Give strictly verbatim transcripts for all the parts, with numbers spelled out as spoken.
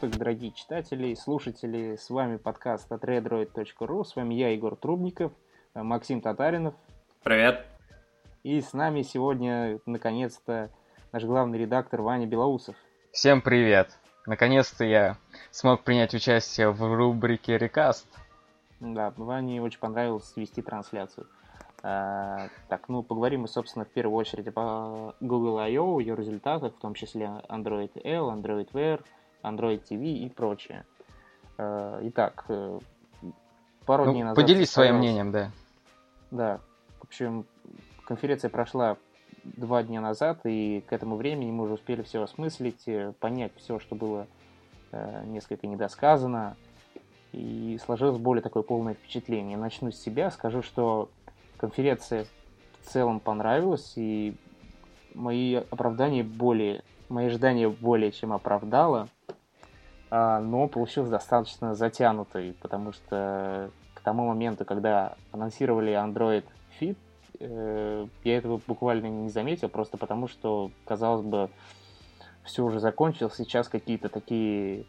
суток, дорогие читатели и слушатели. С вами подкаст от редроид точка ру. С вами я, Егор Трубников, Максим Татаринов. Привет. И с нами сегодня, наконец-то, наш главный редактор Ваня Белоусов. Всем привет. Наконец-то я смог принять участие в рубрике «Рекаст». Да, Ване очень понравилось вести трансляцию. А, так, ну, поговорим мы, собственно, в первую очередь о Google I/O, ее результатах, в том числе Android L, Android Wear, Android ти ви и прочее. А, итак, пару ну, дней назад... Поделись своим мнением, да. Да, в общем, конференция прошла два дня назад, и к этому времени мы уже успели все осмыслить, понять все, что было э, несколько недосказано, и сложилось более такое полное впечатление. Начну с себя, скажу, что конференция в целом понравилась, и мои оправдания более, мои ожидания более чем оправдала, а, но получилось достаточно затянутой, потому что к тому моменту, когда анонсировали Android Fit, я этого буквально не заметил, просто потому что, казалось бы, все уже закончилось. Сейчас какие-то такие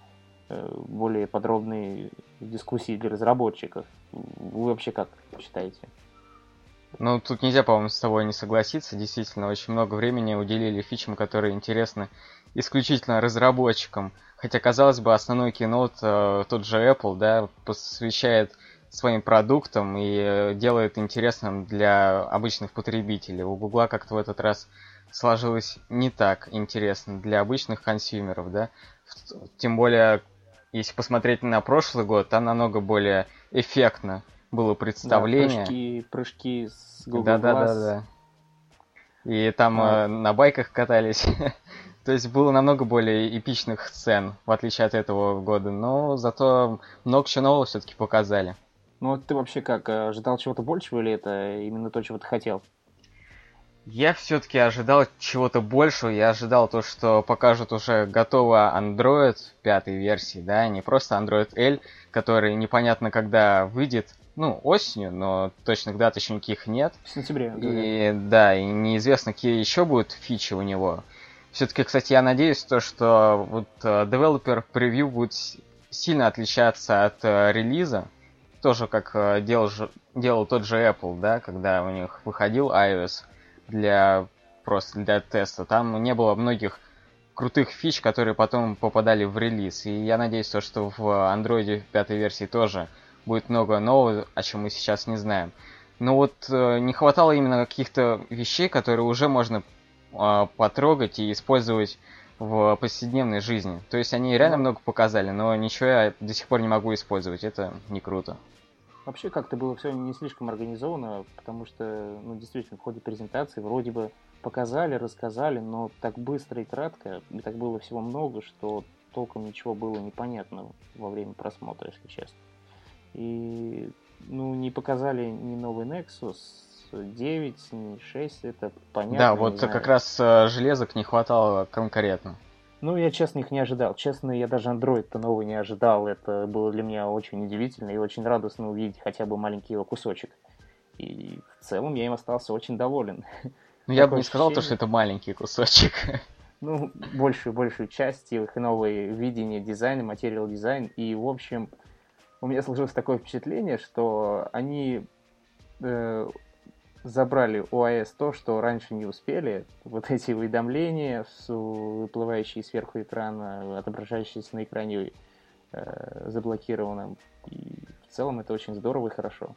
более подробные дискуссии для разработчиков. Вы вообще как считаете? Ну, тут нельзя, по-моему, с тобой не согласиться. Действительно, очень много времени уделили фичам, которые интересны исключительно разработчикам. Хотя, казалось бы, основной кинот, тот же Apple, да, посвящает своим продуктом и делает интересным для обычных потребителей. У Гугла как-то в этот раз сложилось не так интересно для обычных консюмеров, да. Тем более, если посмотреть на прошлый год, там намного более эффектно было представление. Да, прыжки, прыжки с Google Glass. Да, да, да, да. И там а... э, на байках катались. То есть было намного более эпичных сцен, в отличие от этого года. Но зато много чего нового все-таки показали. Ну, ты вообще как, ожидал чего-то большего или это именно то, чего ты хотел? Я все-таки ожидал чего-то большего. Я ожидал то, что покажут уже готово Android пятой версии, да, не просто Android L, который непонятно когда выйдет, ну, осенью, но точных дат еще никаких нет. В сентябре. И, да, и неизвестно, какие еще будут фичи у него. Все-таки, кстати, я надеюсь, то, что вот Developer Preview будет сильно отличаться от релиза. Тоже как делал, делал тот же Apple, да, когда у них выходил iOS для просто для теста. Там не было многих крутых фич, которые потом попадали в релиз. И я надеюсь, то, что в Android пятой версии тоже будет много нового, о чем мы сейчас не знаем. Но вот не хватало именно каких-то вещей, которые уже можно потрогать и использовать в повседневной жизни. То есть они реально много показали, но ничего я до сих пор не могу использовать. Это не круто. Вообще как-то было все не слишком организовано, потому что, ну, действительно, в ходе презентации вроде бы показали, рассказали, но так быстро и кратко, и так было всего много, что толком ничего было непонятно во время просмотра, если честно. И, ну, не показали ни новый Nexus девять, шесть, это понятно. Да, вот как раз э, железок не хватало конкретно. Ну, я, честно, их не ожидал. Честно, я даже Android-то новый не ожидал. Это было для меня очень удивительно и очень радостно увидеть хотя бы маленький его кусочек. И в целом я им остался очень доволен. Ну, я бы не сказал то, что это маленький кусочек. Ну, большую-большую часть их новые видения дизайна, Material Design. И, в общем, у меня сложилось такое впечатление, что они... Э, забрали о эс то, что раньше не успели. Вот эти уведомления, выплывающие сверху экрана, отображающиеся на экране э, заблокированным. И в целом это очень здорово и хорошо.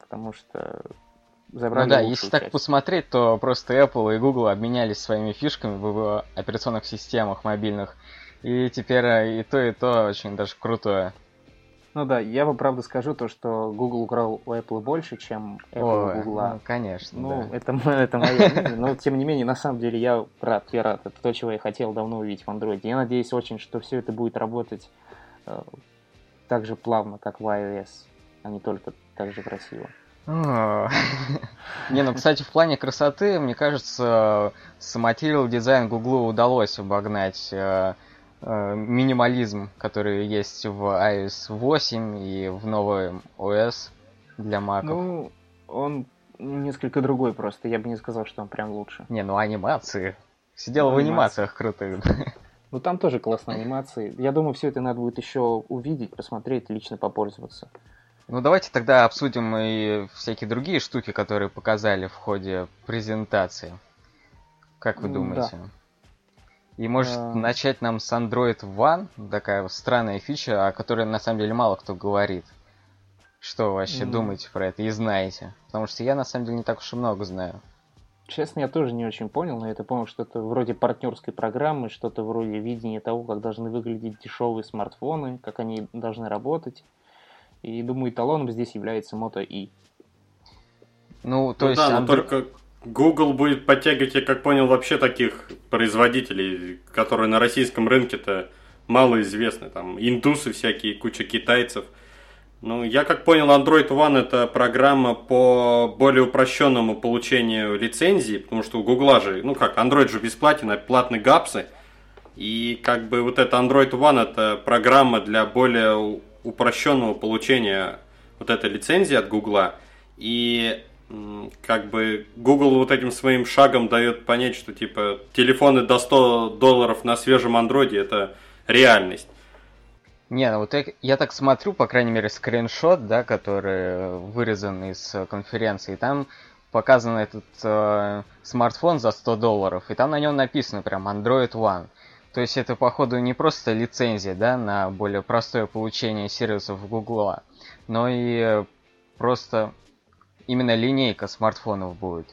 Потому что забрали... Ну да, если часть. Так посмотреть, то просто Apple и Google обменялись своими фишками в операционных системах мобильных. И теперь и то, и то очень даже крутое. Ну да, я вам правда скажу то, что Google украл у Apple больше, чем Apple у Google. Ну, конечно, ну, да. это, это мое мнение, но тем не менее, на самом деле, я рад, я рад. Это то, чего я хотел давно увидеть в Android. Я надеюсь очень, что все это будет работать э, так же плавно, как в iOS, а не только так же красиво. Не, ну, кстати, в плане красоты, мне кажется, с Material Design Google удалось обогнать минимализм, который есть в ай о эс восемь и в новом о эс для маков. Ну, он несколько другой просто. Я бы не сказал, что он прям лучше. Не, ну анимации. Сидел ну, в анимациях крутых. Ну, там тоже классные анимации. Я думаю, все это надо будет еще увидеть, посмотреть, лично попользоваться. Ну, давайте тогда обсудим и всякие другие штуки, которые показали в ходе презентации. Как вы думаете? Да. И может а... начать нам с Android One, такая странная фича, о которой на самом деле мало кто говорит. Что вы вообще mm. думаете про это и знаете? Потому что я на самом деле не так уж и много знаю. Честно, я тоже не очень понял, но я это понял, что это вроде партнерской программы, что-то вроде видения того, как должны выглядеть дешевые смартфоны, как они должны работать. И, думаю, эталоном здесь является Moto E. Ну, то ну, есть... Да, Android... но только Google будет подтягивать, я как понял, вообще таких производителей, которые на российском рынке-то мало известны. Там индусы всякие, куча китайцев. Ну, я как понял, Android One — это программа по более упрощенному получению лицензии, потому что у Гугла же, ну как, Android же бесплатен, а платны гапсы, и как бы вот это Android One — это программа для более упрощенного получения вот этой лицензии от Гугла, и как бы Google вот этим своим шагом дает понять, что типа телефоны до сто долларов на свежем Android — это реальность. Не, ну вот я, я так смотрю, по крайней мере, скриншот, да, который вырезан из конференции, там показан этот э, смартфон за сто долларов, и там на нем написано прям Android One. То есть это, походу, не просто лицензия, да, на более простое получение сервисов Гугла, но и просто именно линейка смартфонов будет.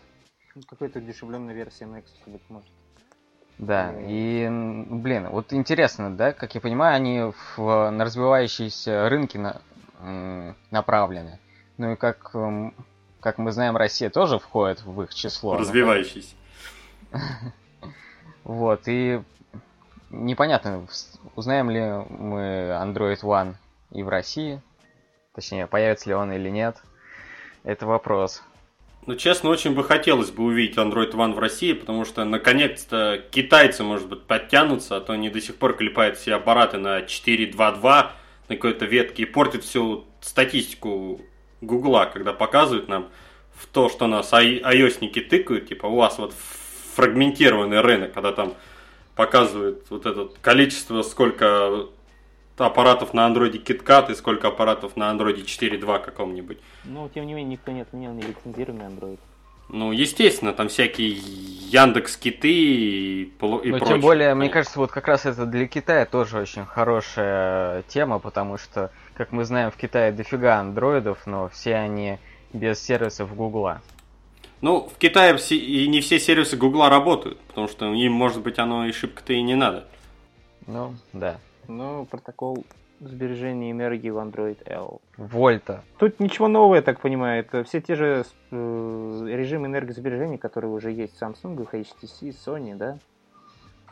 Какой-то удешевленная версия Nexus быть может. Да, и, блин, вот интересно, да, как я понимаю, они в, на развивающиеся рынки на, м, направлены. Ну и как, м, как мы знаем, Россия тоже входит в их число. Развивающиеся. Вот, и непонятно, узнаем ли мы Android One и в России, точнее, появится ли он или нет, это вопрос. Ну, честно, очень бы хотелось бы увидеть Android One в России, потому что, наконец-то, китайцы, может быть, подтянутся, а то они до сих пор клепают все аппараты на четыре два два, на какой-то ветке, и портят всю статистику Гугла, когда показывают нам в то, что нас iOS-ники тыкают, типа, у вас вот фрагментированный рынок, когда там показывают вот это количество, сколько аппаратов на андроиде Киткат и сколько аппаратов на андроиде четыре два каком-нибудь. Но, тем не менее, никто не отменял нелицензированный андроид. Ну, естественно, там всякие Яндекс.Киты и, и прочее. Тем более, мне кажется, вот как раз это для Китая тоже очень хорошая тема, потому что, как мы знаем, в Китае дофига андроидов, но все они без сервисов Гугла. Ну, в Китае и не все сервисы Гугла работают, потому что им, может быть, оно и шибко-то и не надо. Ну, да. Ну, протокол сбережения энергии в Android L. Вольта. Тут ничего нового, я так понимаю. Это все те же э, режимы энергосбережения, которые уже есть в Samsung, эйч ти си, Sony, да?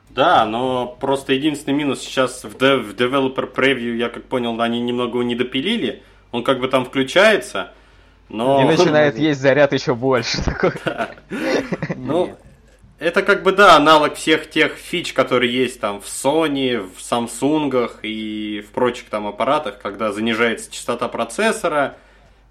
Да, но просто единственный минус сейчас в, дев- в Developer Preview, я как понял, они немного его не допилили. Он как бы там включается, но... И начинает есть заряд еще больше такой. Ну... Это как бы, да, аналог всех тех фич, которые есть там в Sony, в Samsung и в прочих там аппаратах, когда занижается частота процессора,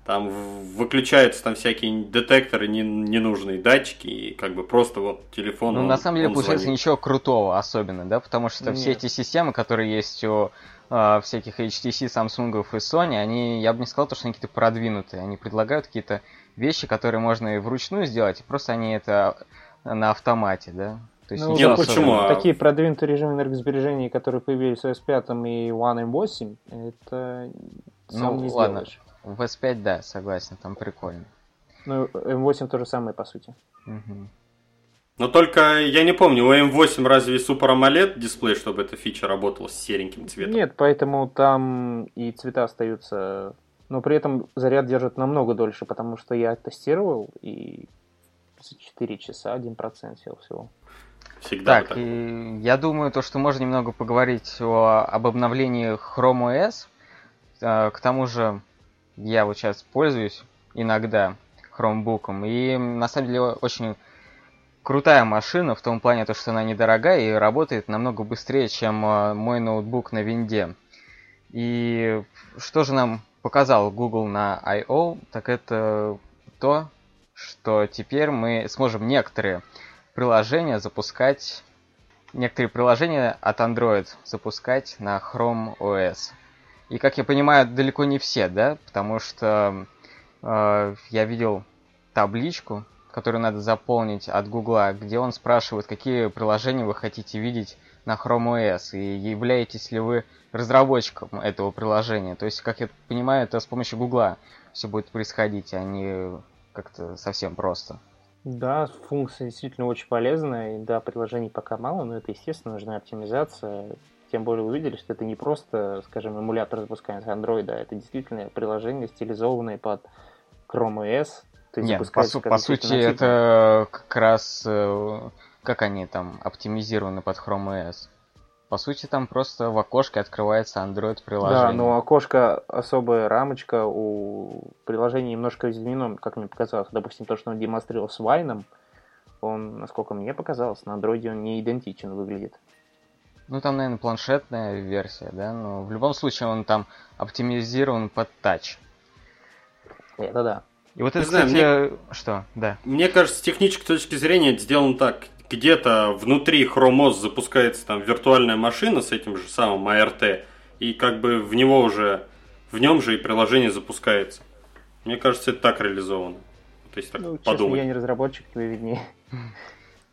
там выключаются там всякие детекторы, ненужные датчики, и как бы просто вот телефон... Ну, он, на самом деле, получается, звонит. Ничего крутого особенно, да, потому что Нет. все эти системы, которые есть у э, всяких эйч ти си, Samsung и Sony, они, я бы не сказал, что они какие-то продвинутые, они предлагают какие-то вещи, которые можно и вручную сделать, и просто они это... На автомате, да? То есть ну, не почему? А... Такие продвинутые режимы энергосбережения, которые появились в эс пять и One эм восемь, это сам ну, не ладно. Сделаешь. В эс пять, да, согласен, там прикольно. Ну, эм восемь то же самое, по сути. Угу. Но только, я не помню, у эм восемь разве Super AMOLED дисплей, чтобы эта фича работала с сереньким цветом? Нет, поэтому там и цвета остаются, но при этом заряд держит намного дольше, потому что я тестировал, и... четыре часа, один процент всего-всего. Всегда так, так. И я думаю, то, что можно немного поговорить о, об обновлении Chrome о эс. Э, к тому же, я вот сейчас пользуюсь иногда Chromebook'ом. И на самом деле очень крутая машина в том плане, то, что она недорогая и работает намного быстрее, чем э, мой ноутбук на винде. И что же нам показал Google на I/O, так это то... что теперь мы сможем некоторые приложения запускать некоторые приложения от Android запускать на Chrome о эс. И, как я понимаю, далеко не все, да? Потому что э, я видел табличку, которую надо заполнить от Google, где он спрашивает, какие приложения вы хотите видеть на Chrome о эс, и являетесь ли вы разработчиком этого приложения. То есть, как я понимаю, это с помощью Google все будет происходить, а не как-то совсем просто. Да, функция действительно очень полезная. Да, приложений пока мало, но это, естественно, нужна оптимизация. Тем более увидели, что это не просто, скажем, эмулятор запускаем с Android, а это действительно приложение, стилизованное под Chrome о эс. Ты Нет, по, су- по сути, это как раз... Как они там оптимизированы под Chrome о эс? По сути, там просто в окошке открывается Android-приложение. Да, но окошко, особая рамочка у приложения немножко изменено, как мне показалось. Допустим, то, что он демонстрировал с Вайном, он, насколько мне показалось, на Android он не идентичен выглядит. Ну, там, наверное, планшетная версия, да? Но в любом случае он там оптимизирован под тач. Это да. И вот это, кстати, мне... что? Да. Мне кажется, с технической точки зрения это сделано так. Где-то внутри Chrome о эс запускается там виртуальная машина с этим же самым а эр ти, и как бы в него уже, в нем же и приложение запускается. Мне кажется, это так реализовано. То есть так ну, подумать. Честно, я не разработчик, тебе виднее.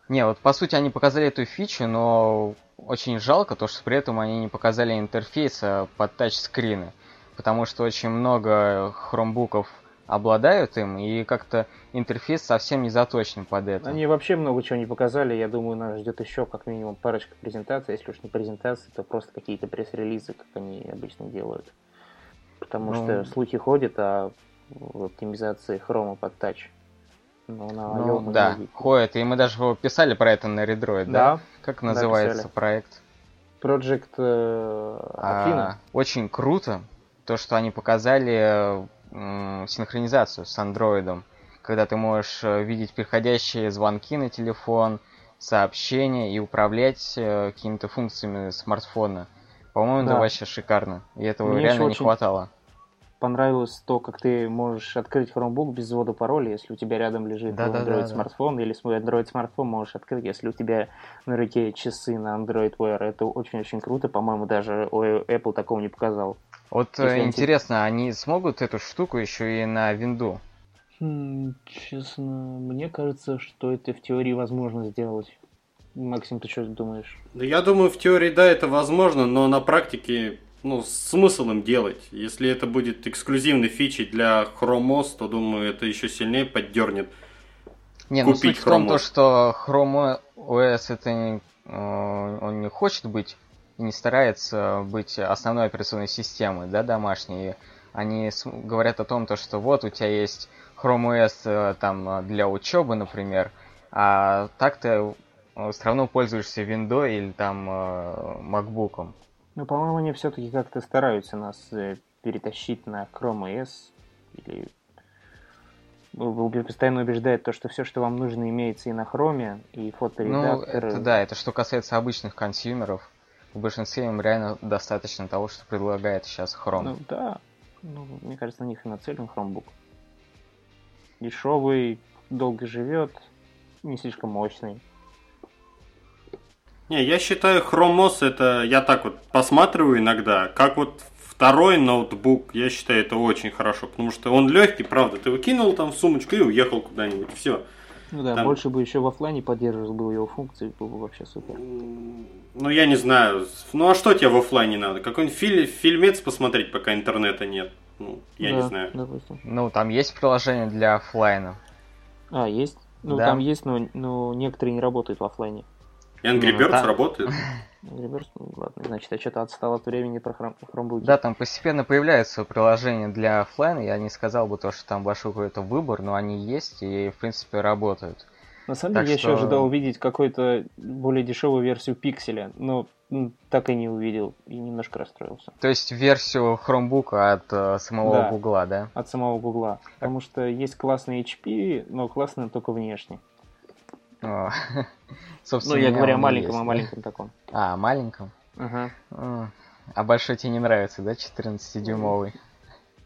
Не, вот по сути они показали эту фичу, но очень жалко то, что при этом они не показали интерфейса под тачскрины, потому что очень много хромбуков обладают им, и как-то интерфейс совсем не заточен под это. Они вообще много чего не показали, я думаю, нас ждет еще как минимум парочка презентаций, если уж не презентации, то просто какие-то пресс-релизы, как они обычно делают. Потому ну... что слухи ходят о оптимизации хрома под тач. Ну, на ну мы да, ходят, и мы даже писали про это на Redroid, да? да? Как называется да, проект? Project Afina. А, очень круто то, что они показали синхронизацию с Android, когда ты можешь видеть приходящие звонки на телефон, сообщения и управлять какими-то функциями смартфона. По-моему, да. Это вообще шикарно. И этого Мне реально не хватало. Понравилось то, как ты можешь открыть Chromebook без ввода пароля, если у тебя рядом лежит да, да, Android да, смартфон, да. Или свой Android смартфон можешь открыть, если у тебя на руке часы на Android Wear. Это очень-очень круто. По-моему, даже Apple такого не показал. Вот если интересно, интерес... они смогут эту штуку еще и на винду? Честно, мне кажется, что это в теории возможно сделать. Максим, ты что думаешь? Да я думаю, в теории, да, это возможно, но на практике, ну, смысл им делать. Если это будет эксклюзивной фичей для Chrome о эс, то, думаю, это еще сильнее поддернет не, купить ну, суть в том, то, что Chrome о эс, это не, он не хочет быть и не старается быть основной операционной системой, да, домашней. И они говорят о том, то, что вот у тебя есть Chrome о эс там, для учебы, например, а так ты все равно пользуешься Windows или там MacBook. Ну, по-моему, они все-таки как-то стараются нас перетащить на Chrome о эс. Или... постоянно убеждает то, что все, что вам нужно, имеется и на Chrome, и фоторедактор. Ну, это, да, это что касается обычных консюмеров. В большинстве им реально достаточно того, что предлагает сейчас Chrome. Ну да, ну, мне кажется, на них и нацелен Chromebook. Дешевый, долго живет, не слишком мощный. Не, я считаю, Chrome о эс это, я так вот посматриваю иногда, как вот второй ноутбук, я считаю, это очень хорошо, потому что он легкий, правда, ты его кинул там в сумочку и уехал куда-нибудь, все. Ну да, там... больше бы еще в офлайне поддерживал бы его функции, было бы вообще супер. Ну я не знаю, ну а что тебе в офлайне надо? Какой-нибудь фильм, фильмец посмотреть, пока интернета нет? Ну, я да, не знаю. Допустим. Ну там есть приложение для офлайна. А, есть? Ну да. Там есть, но, но некоторые не работают в офлайне. Angry Birds там... работает? Angry Birds, ну ладно, значит я что-то отстал от времени про Chromebook. Да, там постепенно появляются приложения для офлайна, я не сказал бы то, что там большой какой-то выбор, но они есть и в принципе работают. На самом деле я еще ожидал увидеть какую-то более дешевую версию пикселя, но так и не увидел и немножко расстроился. То есть версию Chromebook от э, самого Google, да? От самого Google, потому что есть классный эйч пи, но классный только внешне. О, собственно, ну, я говорю о маленьком, есть, о маленьком да? таком. А, о маленьком? Ага. А большой тебе не нравится, да, четырнадцатидюймовый?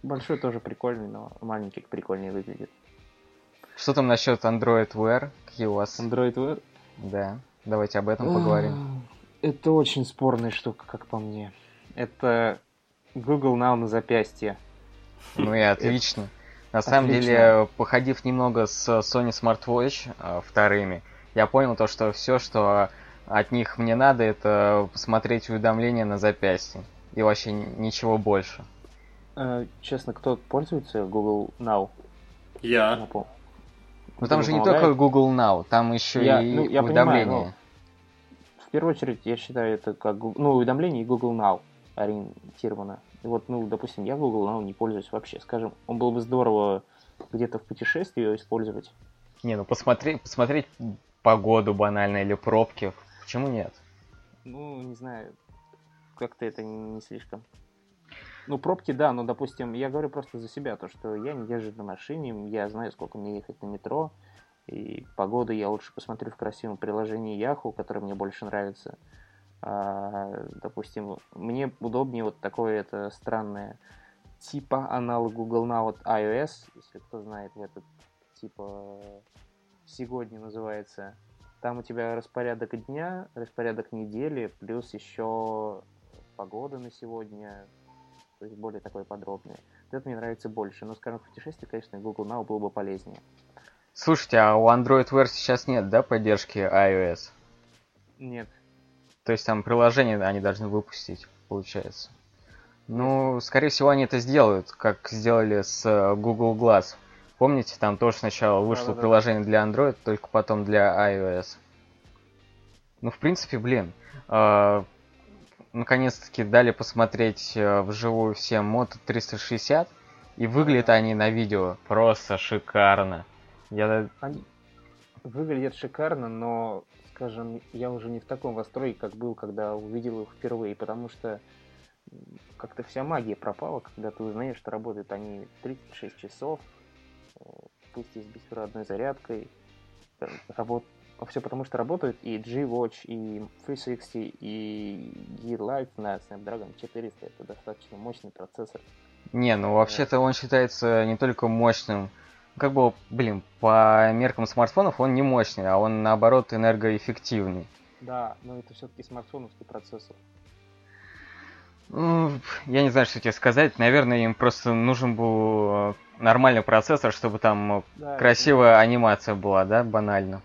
Большой тоже прикольный, но маленький прикольнее выглядит. Что там насчет Android Wear? Какие у вас? Android Wear? Да, давайте об этом поговорим. Это очень спорная штука, как по мне. Это Google Now на запястье. Ну и отлично. На самом деле, походив немного с Sony SmartWatch вторыми, я понял то, что все, что от них мне надо, это посмотреть уведомления на запястье. И вообще ничего больше. Честно, кто пользуется Google Now? Я. Ну там же не только Google Now, там еще и уведомления. В первую очередь, я считаю, это как ну, уведомления и Google Now ориентировано. И вот, ну, допустим, я Google Now не пользуюсь вообще. Скажем, он было бы здорово где-то в путешествии его использовать. Не, ну посмотреть, посмотреть погоду банально или пробки. Почему нет? Ну, не знаю, как-то это не, не слишком. Ну, пробки, да, но, допустим, я говорю просто за себя, то, что я не езжу на машине, я знаю, сколько мне ехать на метро. И погоду я лучше посмотрю в красивом приложении Yahoo, которое мне больше нравится. А, допустим, мне удобнее вот такое это странное типа аналог Google Now от iOS, если кто знает, этот типа сегодня называется. Там у тебя распорядок дня, распорядок недели, плюс еще погода на сегодня, то есть более такое подробное. Это мне нравится больше, но, скажем, в путешествии, конечно, Google Now было бы полезнее. Слушайте, а у Android Wear сейчас нет, да, поддержки iOS? Нет. То есть там приложение они должны выпустить, получается. Ну, скорее всего, они это сделают, как сделали с Google Glass. Помните, там тоже сначала вышло да, приложение да, да. для Android, только потом для iOS. Ну, в принципе, блин, э, наконец-таки дали посмотреть вживую всем Moto триста шестьдесят, и выглядят они на видео просто шикарно. Я... Они выглядят шикарно, но, скажем, я уже не в таком восторге, как был, когда увидел их впервые, потому что как-то вся магия пропала, когда ты узнаешь, что работают они тридцать шесть часов, пусть и с беспроводной зарядкой, работ... все потому что работают и G-Watch, и триста шестьдесят, и Gearlight на Snapdragon четыреста, это достаточно мощный процессор. Не, ну вообще-то он считается не только мощным, как бы, блин, по меркам смартфонов он не мощный, а он, наоборот, энергоэффективный. Да, но это все-таки смартфоновский процессор. Ну, я не знаю, что тебе сказать. Наверное, им просто нужен был нормальный процессор, чтобы там да, красивая это... анимация была, да, банально.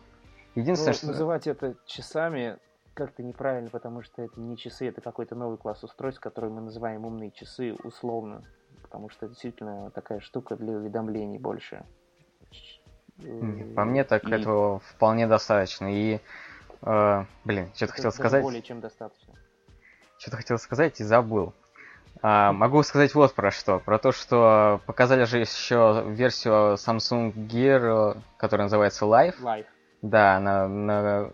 Единственное, ну, что... Называть это часами как-то неправильно, потому что это не часы, это какой-то новый класс устройств, который мы называем умные часы условно, потому что это действительно такая штука для уведомлений больше. По мне так и... этого вполне достаточно. И, э, блин, что-то хотел сказать... более чем достаточно. Что-то хотел сказать и забыл. А, могу сказать вот про что. Про то, что показали же еще версию Samsung Gear, которая называется Live. Live. Да, она, она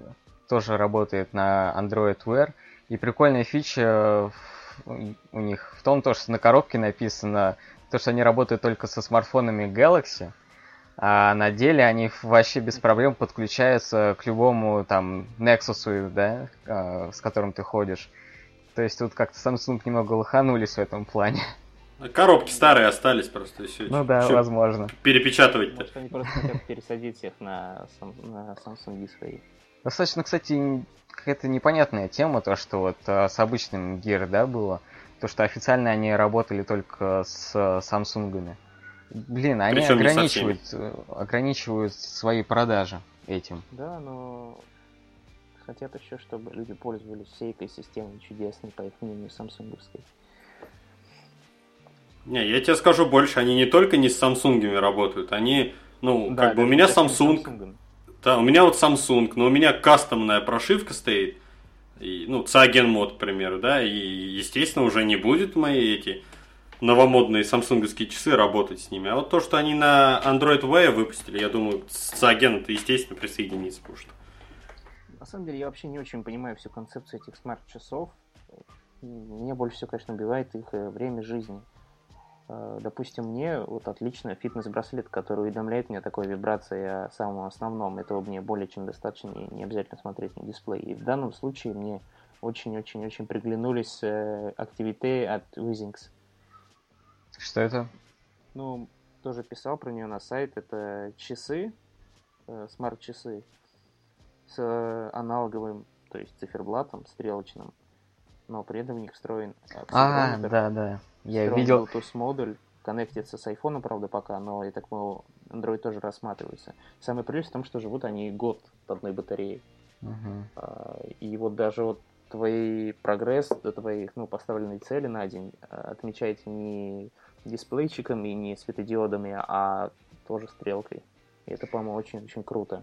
тоже работает на Android Wear. И прикольная фича у них в том, то, что на коробке написано, то, что они работают только со смартфонами Galaxy. А на деле они вообще без проблем подключаются к любому там Nexus, да, с которым ты ходишь. То есть тут как-то Samsung немного лоханулись в этом плане. Коробки старые остались просто. Еще, ну да, еще возможно. Перепечатывать-то. Может, они просто хотят пересадить всех на, на Samsung свои. Достаточно, кстати, какая-то непонятная тема, то, что вот с обычным Gear, да, было. То, что официально они работали только с Samsung'ами. Блин, они ограничивают, ограничивают свои продажи этим. Да, но хотят еще, чтобы люди пользовались всей этой системой чудесной, по их мнению, самсунговской. Не, я тебе скажу больше, они не только не с Samsung'ами работают, они, ну, да, как бы у меня Samsung, да, у меня вот Samsung, но у меня кастомная прошивка стоит, и, ну, CyanogenMod, к примеру, да, и, естественно, уже не будет мои эти... новомодные самсунговские часы, работать с ними. А вот то, что они на Android Wear выпустили, я думаю, Cyanogen-то, естественно, присоединится, потому что... На самом деле, я вообще не очень понимаю всю концепцию этих смарт-часов. Меня больше всего, конечно, убивает их время жизни. Допустим, мне вот отлично фитнес-браслет, который уведомляет меня о такой вибрации о самом основном. Этого мне более чем достаточно, и не обязательно смотреть на дисплей. И в данном случае мне очень-очень-очень приглянулись активиты от Withings. Что это? Ну, тоже писал про нее на сайт. Это часы, э, смарт-часы с э, аналоговым то есть циферблатом стрелочным, но при этом в них встроен акселерометр. А, да, да. Я видел. Bluetooth-модуль коннектится с айфона, правда, пока, но, я так понимаю, Android тоже рассматривается. Самый плюс в том, что живут они год от одной батареи. Uh-huh. И вот даже вот твой прогресс до твоих, ну, поставленной цели на день отмечаете не дисплейчиками, не светодиодами, а тоже стрелкой. И это, по-моему, очень-очень круто.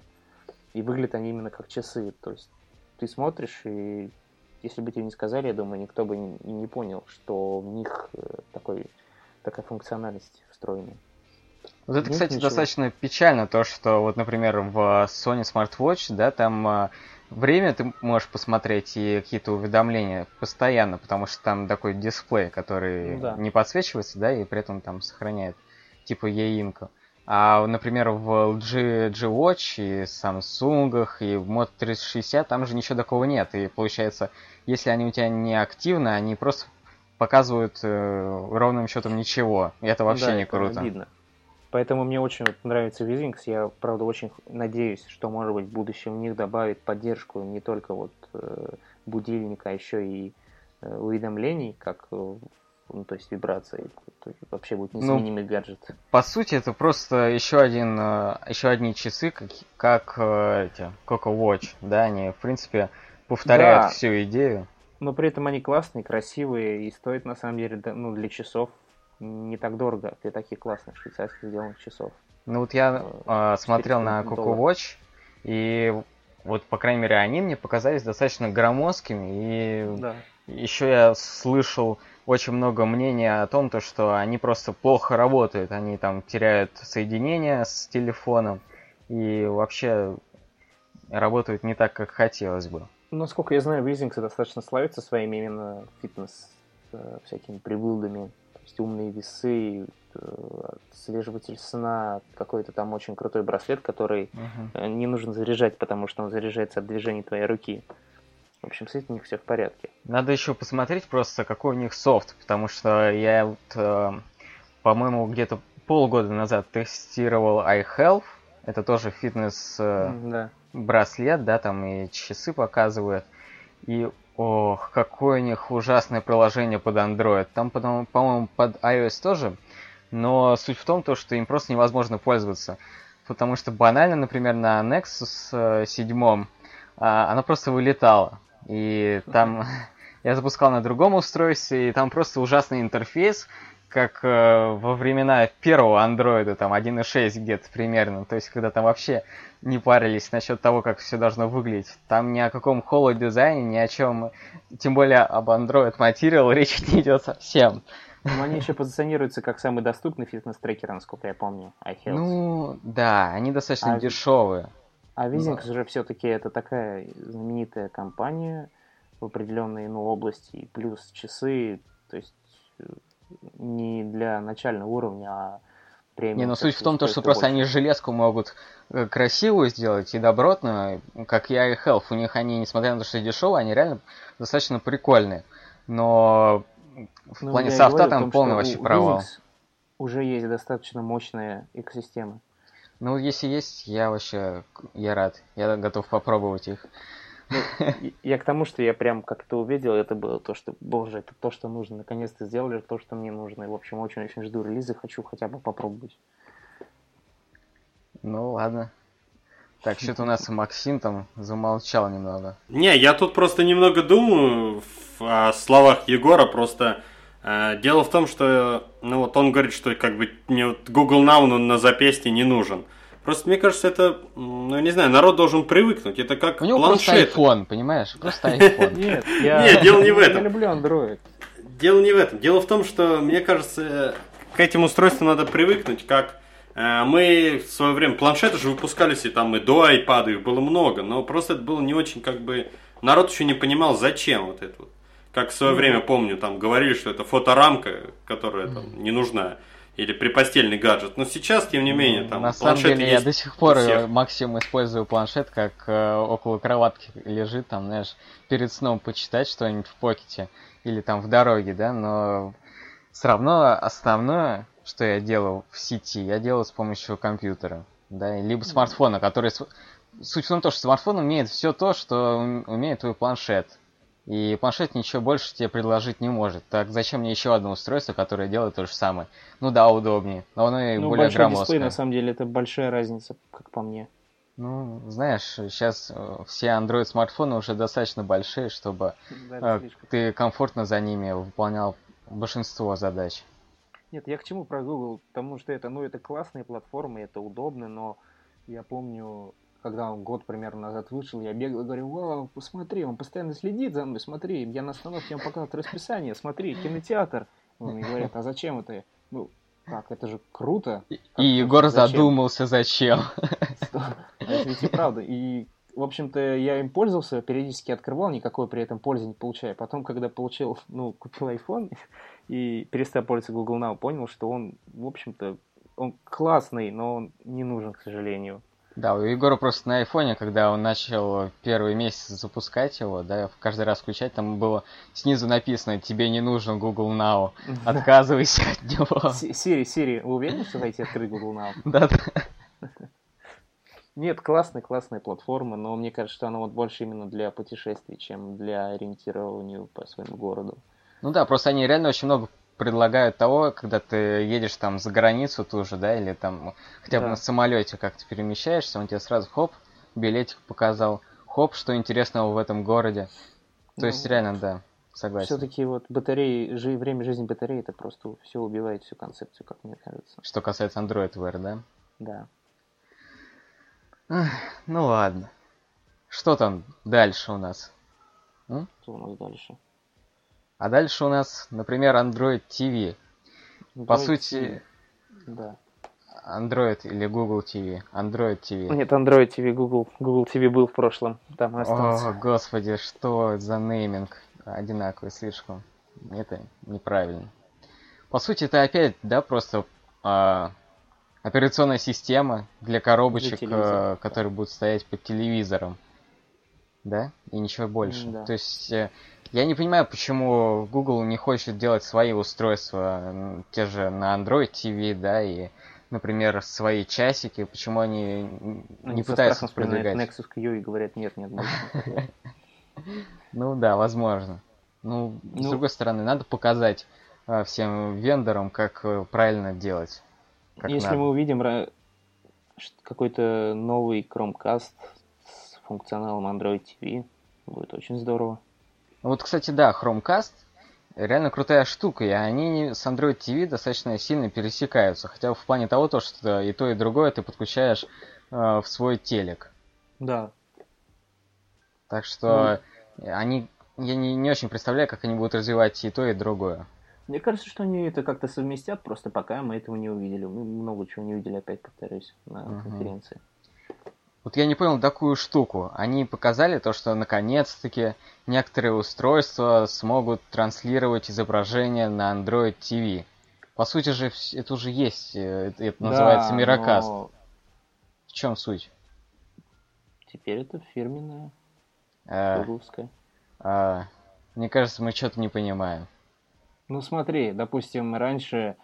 И выглядят они именно как часы. То есть ты смотришь, и если бы тебе не сказали, я думаю, никто бы не понял, что в них такой, такая функциональность встроена. Вот это, Нет кстати, ничего. достаточно печально, то, что, вот, например, в Sony SmartWatch, да, там время ты можешь посмотреть и какие-то уведомления постоянно, потому что там такой дисплей, который ну, да. не подсвечивается, да, и при этом там сохраняет типа е-инку. А, например, в эл джи, G Watch, и Samsung, и в Moto триста шестьдесят там же ничего такого нет. И получается, если они у тебя не активны, они просто показывают э, ровным счетом ничего. И это вообще да, не это круто. Видно. Поэтому мне очень нравится Withings. Я, правда, очень надеюсь, что, может быть, в будущем в них добавит поддержку не только вот э, будильника, а еще и э, уведомлений, как э, ну, то есть вибрации. То есть вообще будет незаменимый ну, гаджет. По сути, это просто еще один, э, еще одни часы, как, как э, эти, Coco Watch. Да, они, в принципе, повторяют да. всю идею. Но при этом они классные, красивые и стоят, на самом деле, ну, для часов не так дорого, для таких классных швейцарских сделанных часов. Ну вот я э, смотрел на Coco Watch, и вот, по крайней мере, они мне показались достаточно громоздкими, и да. еще я слышал очень много мнений о том, то, что они просто плохо работают, они там теряют соединение с телефоном, и вообще работают не так, как хотелось бы. Насколько я знаю, Withings достаточно славится своими именно фитнес всякими приблудами, умные весы, отслеживатель сна, какой-то там очень крутой браслет, который uh-huh. не нужно заряжать, потому что он заряжается от движений твоей руки. В общем, с этим у них все в порядке. Надо еще посмотреть просто, какой у них софт, потому что я, вот, по-моему, где-то полгода назад тестировал iHealth, это тоже фитнес-браслет, mm, да. да, там и часы показывают, и ох, какое у них ужасное приложение под Android. Там, по-моему, под iOS тоже. Но суть в том, что им просто невозможно пользоваться. Потому что банально, например, на Nexus семь она просто вылетала. И там я запускал на другом устройстве, и там просто ужасный интерфейс, как во времена первого Android, там один и шесть где-то примерно. То есть, когда там вообще не парились насчет того, как все должно выглядеть. Там ни о каком холодизайне, ни о чем, тем более об Android Material речь не идет совсем. Но они еще позиционируются как самый доступный фитнес-трекер, насколько я помню, iHealth. Ну, да, они достаточно а... дешевые. А Withings же все-таки это такая знаменитая компания в определенной ну, области, и плюс часы, то есть не для начального уровня, а премиум. Не, но суть в том, то, что просто больше. Они железку могут красивую сделать и добротную, как и iHealth. У них они, несмотря на то, что дешевые, они реально достаточно прикольные. Но в ну, плане софта там полный вообще провал. Уже есть достаточно мощная экосистема. Ну, если есть, я вообще я рад. Я готов попробовать их. Ну, я к тому, что я прям как-то увидел, это было то, что, боже, это то, что нужно, наконец-то сделали, то, что мне нужно, и, в общем, очень-очень жду релиза, хочу хотя бы попробовать. Ну, ладно. Так, что-то у нас Максим там замолчал немного. Не, я тут просто немного думаю о словах Егора, просто э, дело в том, что, ну, вот он говорит, что, как бы, мне вот Google Now ну, на запястье не нужен. Просто, мне кажется, это, ну, не знаю, народ должен привыкнуть. Это как планшет. У него планшет. Просто iPhone, понимаешь? Просто iPhone. Нет, дело не в этом. Я люблю Android. Дело не в этом. Дело в том, что, мне кажется, к этим устройствам надо привыкнуть, как мы в свое время... Планшеты же выпускались и там и до iPad, их было много, но просто это было не очень, как бы... Народ еще не понимал, зачем вот это вот. Как в свое время, помню, там говорили, что это фоторамка, которая там не нужна. Или припостельный гаджет. Но сейчас, тем не менее, там на самом деле, я до сих пор, Максим, использую планшет, как э, около кроватки лежит, там, знаешь, перед сном почитать что-нибудь в покете или там в дороге, да, но все равно основное, что я делал в сети, я делал с помощью компьютера, да, либо смартфона, который Суть в том, что смартфон умеет все то, что умеет твой планшет. И планшет ничего больше тебе предложить не может. Так зачем мне еще одно устройство, которое делает то же самое? Ну да, удобнее, но оно и ну, более громоздкое. Ну, большой дисплей, на самом деле, это большая разница, как по мне. Ну, знаешь, сейчас все Android-смартфоны уже достаточно большие, чтобы да, ты комфортно за ними выполнял большинство задач. Нет, я к чему про Google? Потому что это, ну, это классные платформы, это удобно, но я помню... Когда он год примерно назад вышел, я бегал и говорю: вау, посмотри, он постоянно следит за мной, смотри, я на остановке ему показываю расписание, смотри, кинотеатр. Мне говорят: а зачем это? Ну, как, это же круто. Как, и Егор зачем? задумался, зачем. Это ведь и правда. И, в общем-то, я им пользовался, периодически открывал, никакой при этом пользы не получая. Потом, когда получил, ну, купил iPhone и перестал пользоваться Google Now, понял, что он, в общем-то, он классный, но он не нужен, к сожалению. Да, у Егора просто на айфоне, когда он начал первый месяц запускать его, да, каждый раз включать, там было снизу написано: тебе не нужен Google Now, отказывайся от него. Сири, Сири, вы уверены, что хотите открыть Google Now? Да, да. Нет, классная, классная платформа, но мне кажется, что она вот больше именно для путешествий, чем для ориентирования по своему городу. Ну да, просто они реально очень много предлагают того, когда ты едешь там за границу ту же, да, или там хотя бы да. на самолете как-то перемещаешься, он тебе сразу хоп, билетик показал, хоп, что интересного в этом городе. То ну, есть реально, да, согласен. Все-таки вот батареи, время жизни батареи, это просто все убивает всю концепцию, как мне кажется. Что касается Android Wear, да? Да. Ах, ну ладно. Что там дальше у нас? М? Что у нас дальше? А дальше у нас, например, Android ти ви. Android По сути, да. Android или Google ти ви? Android ти ви. Нет, Android ти ви, Google. Google ти ви был в прошлом. Там остался. О, господи, что за нейминг. Одинаковый слишком. Это неправильно. По сути, это опять, да, просто э, операционная система для коробочек, для э, которые будут стоять под телевизором. Да? И ничего больше. Да. То есть... Э, Я не понимаю, почему Google не хочет делать свои устройства, те же на Android ти ви, да, и, например, свои часики, почему они не они пытаются продвигать. Nexus Q и говорят: нет, нет, нет. Ну да, возможно. Ну, с другой стороны, надо показать всем вендорам, как правильно делать. Если мы увидим какой-то новый Chromecast с функционалом Android ти ви, будет очень здорово. Вот, кстати, да, Chromecast реально крутая штука, и они с Android ти ви достаточно сильно пересекаются, хотя в плане того, то, что и то, и другое ты подключаешь э, в свой телек. Да. Так что ну, они, я не, не очень представляю, как они будут развивать и то, и другое. Мне кажется, что они это как-то совместят, просто пока мы этого не увидели. Мы много чего не увидели, опять повторюсь, на угу. конференции. Вот я не понял такую штуку. Они показали то, что наконец-таки некоторые устройства смогут транслировать изображение на Android ти ви. По сути же, это уже есть. Это да, называется Miracast. Но... В чем суть? Теперь это фирменная, а, гугловская. А, мне кажется, мы что-то не понимаем. Ну смотри, допустим, раньше...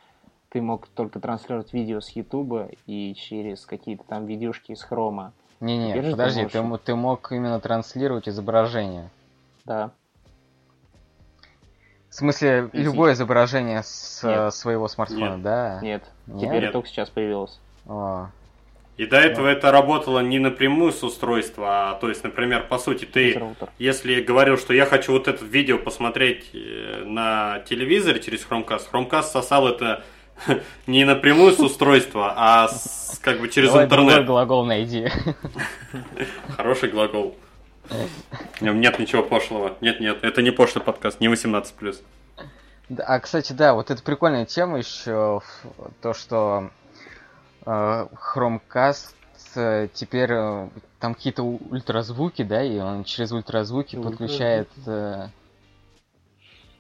Ты мог только транслировать видео с Ютуба и через какие-то там видюшки из Хрома. Не-не, Теперь подожди, ты, можешь... ты мог именно транслировать изображение. Да. В смысле, и любое и... изображение с Нет. своего смартфона, Нет. да? Нет. Нет. Теперь Нет. только сейчас появилось. О. И до этого Нет. это работало не напрямую с устройства, а то есть, например, по сути, ты, если говорил, что я хочу вот это видео посмотреть на телевизоре через Chromecast, Chromecast сосал это... Не напрямую с устройства, а с, как бы через Давай интернет. Другой глагол найди. Хороший глагол. Нет ничего пошлого. Нет-нет, это не пошлый подкаст, не восемнадцать плюс. А, кстати, да, вот это прикольная тема еще, то, что э, Chromecast э, теперь э, там какие-то ультразвуки, да, и он через ультразвуки Ультразвук. подключает... Э,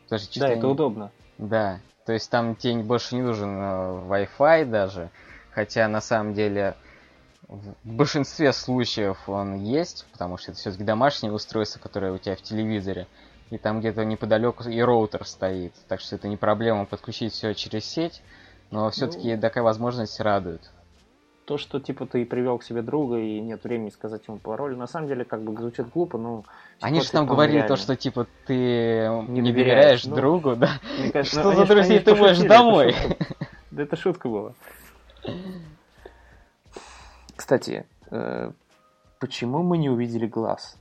даже да, это не... удобно. Да. То есть там тебе больше не нужен Wi-Fi даже, хотя на самом деле в большинстве случаев он есть, потому что это все-таки домашнее устройство, которое у тебя в телевизоре, и там где-то неподалеку и роутер стоит, так что это не проблема подключить все через сеть, но все-таки ну, такая возможность радует. то, что типа ты привел к себе друга и нет времени сказать ему пароль, на самом деле как бы звучит глупо, но... Они же нам говорили реально. То, что типа ты не, не доверяешь ну, другу, да? Кажется, что ну, за друзей ты можешь домой? Да это шутка была. Кстати, почему мы не увидели глаз?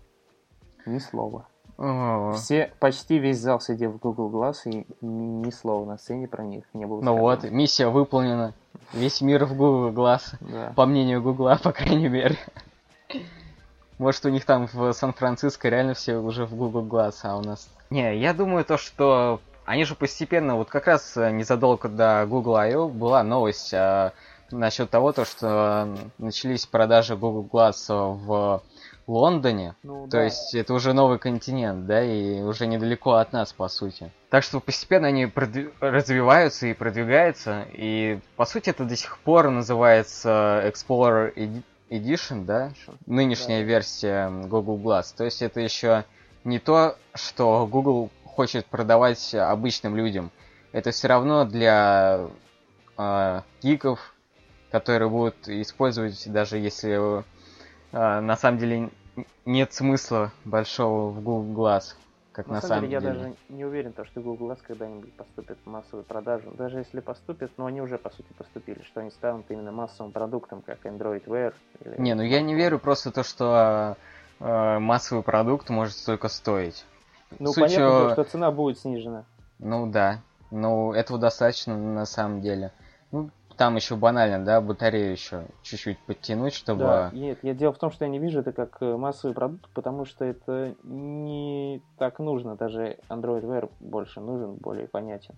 Ни слова. О-о-о. Все, почти весь зал сидел в Google Glass, и ни слова на сцене про них не было. Ну вот, миссия выполнена. Весь мир в Google Glass, да. По мнению Гугла, по крайней мере. Может, у них там в Сан-Франциско реально все уже в Google Glass, а у нас... Не, я думаю то, что они же постепенно, вот как раз незадолго до Google I/O была новость а, насчет того, то, что начались продажи Google Glass в... Лондоне, ну, то да. есть это уже новый континент, да, и уже недалеко от нас, по сути. Так что постепенно они продв... развиваются и продвигаются, и, по сути, это до сих пор называется Explorer Ed... Edition, да, нынешняя да. версия Google Glass, то есть это еще не то, что Google хочет продавать обычным людям, это все равно для э, гиков, которые будут использовать, даже если... На самом деле нет смысла большого в Google Glass, как на, на самом деле. На самом деле я даже не уверен, что Google Glass когда-нибудь поступит в массовую продажу. Даже если поступит, но ну, они уже по сути поступили, что они станут именно массовым продуктом, как Android Wear. Или... Не, ну я не верю просто то, что э, массовый продукт может столько стоить. Ну Суть понятно, чего... что цена будет снижена. Ну да, ну этого достаточно на самом деле. Ну, там еще банально, да, батарею еще чуть-чуть подтянуть, чтобы... Да, нет, я, дело в том, что я не вижу это как массовый продукт, потому что это не так нужно, даже Android Wear больше нужен, более понятен.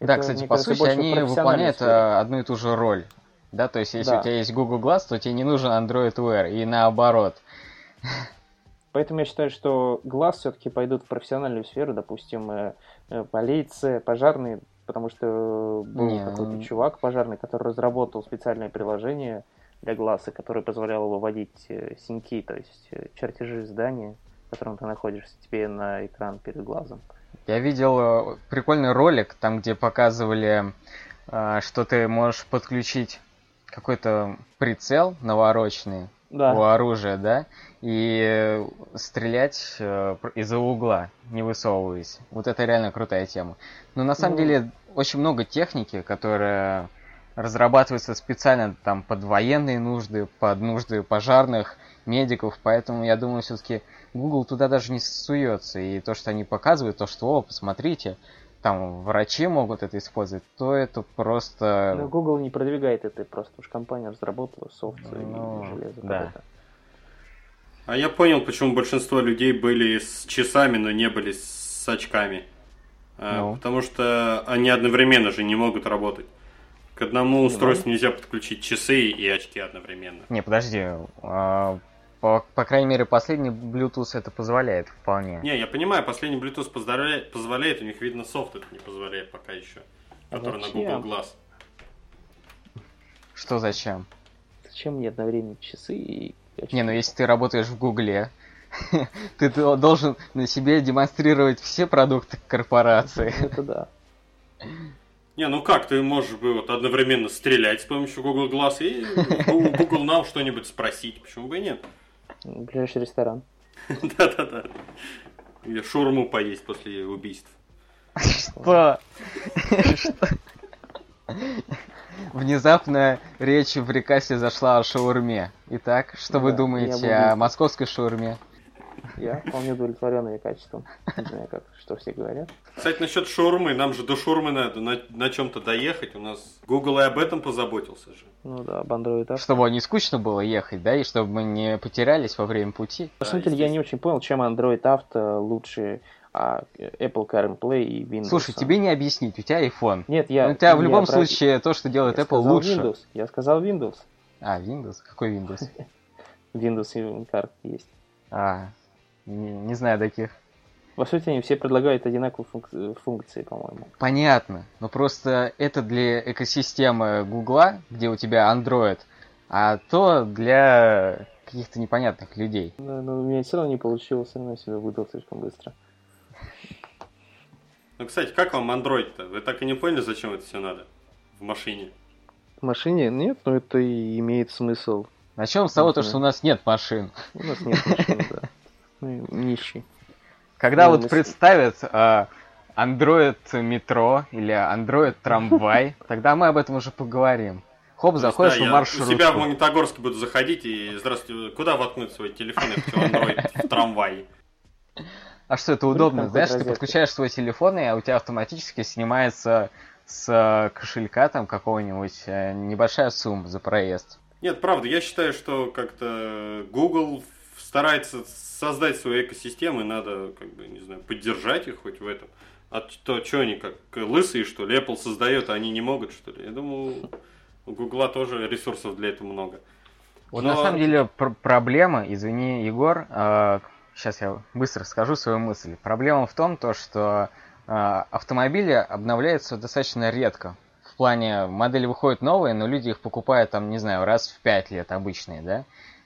Да, это, кстати, по кажется, сути, они выполняют история. Одну и ту же роль, да, то есть если да. у тебя есть Google Glass, то тебе не нужен Android Wear, и наоборот. Поэтому я считаю, что Glass все-таки пойдут в профессиональную сферу, допустим, полиция, пожарные, потому что был yeah. такой чувак пожарный, который разработал специальное приложение для глаза, которое позволяло выводить синьки, то есть чертежи здания, в котором ты находишься, тебе на экран перед глазом. Я видел прикольный ролик, там где показывали, что ты можешь подключить какой-то прицел навороченный да. у оружия, да, и стрелять из-за угла, не высовываясь. Вот это реально крутая тема. Но на самом ну... деле очень много техники, которая разрабатывается специально там под военные нужды, под нужды пожарных, медиков, поэтому я думаю, все-таки Google туда даже не суется. И то, что они показывают, то, что, о, посмотрите, там врачи могут это использовать, то это просто... Но Google не продвигает это, просто уж компания разработала софт ну, и железо. Да. А я понял, почему большинство людей были с часами, но не были с очками. No. Потому что они одновременно же не могут работать. К одному устройству no. нельзя подключить часы и очки одновременно. Не, подожди. По, по крайней мере, последний Bluetooth это позволяет вполне. Не, я понимаю, последний Bluetooth позволяет, позволяет у них, видно, софт это не позволяет пока еще. Который зачем? На Google Glass. Что зачем? Зачем мне одновременно часы и... Не, ну если ты работаешь в Гугле, ты должен на себе демонстрировать все продукты корпорации. Это да. Не, ну как, ты можешь вот одновременно стрелять с помощью Google Glass и Google Now что-нибудь спросить, почему бы и нет? Ближайший ресторан. Да-да-да. Или шаурму поесть после убийств. Что? Что? Внезапно речь в рекасте зашла о шаурме. Итак, что да, вы думаете о буду... московской шаурме? Я вполне удовлетворен ее качеством. Не знаю, как, что все говорят. Кстати, насчет шаурмы. Нам же до шаурмы надо на, на чем-то доехать. У нас Google и об этом позаботился же. Ну да, об Android Art. Чтобы не скучно было ехать, да, и чтобы мы не потерялись во время пути. На самом деле, я не очень понял, чем Android Art лучше... А Apple CarPlay и Windows. Слушай, тебе не объяснить, у тебя iPhone. Нет, я... У тебя в любом я случае прав... то, что делает я Apple, лучше. Windows. Я сказал Windows. А, Windows? Какой Windows? Windows и WinCard есть. А, не, не знаю таких. По сути, они все предлагают одинаковые функ... функции, по-моему. Понятно, но просто это для экосистемы Гугла, где у тебя Android, а то для каких-то непонятных людей. Но, но у меня все равно не получилось, все равно себя выдал слишком быстро. Ну, кстати, как вам Android-то? Вы так и не поняли, зачем это все надо в машине? машине нет, но это и имеет смысл. Начнем с того, то, что у нас нет машин. У нас нет машин, да. Мы нищие. Когда вот представят Android метро или Android трамвай, тогда мы об этом уже поговорим. Хоп, заходишь в маршрутку. У себя в Магнитогорске будут заходить и здравствуйте, куда воткнуть свой телефон, если Android в трамвай? А что, это удобно? Знаешь, ты подключаешь свой телефон, и у тебя автоматически снимается с кошелька там какого-нибудь небольшая сумма за проезд. Нет, правда, я считаю, что как-то Google старается создать свою экосистему, и надо, как бы, не знаю, поддержать их хоть в этом. А то, что они как лысые, что ли, Apple создает, а они не могут, что ли? Я думаю, у Google тоже ресурсов для этого много. Вот Но... на самом деле пр- проблема, извини, Егор, э, сейчас я быстро скажу свою мысль. Проблема в том, то, что э, автомобили обновляются достаточно редко. В плане, модели выходят новые, но люди их покупают, там, не знаю, раз в пять лет обычные, да,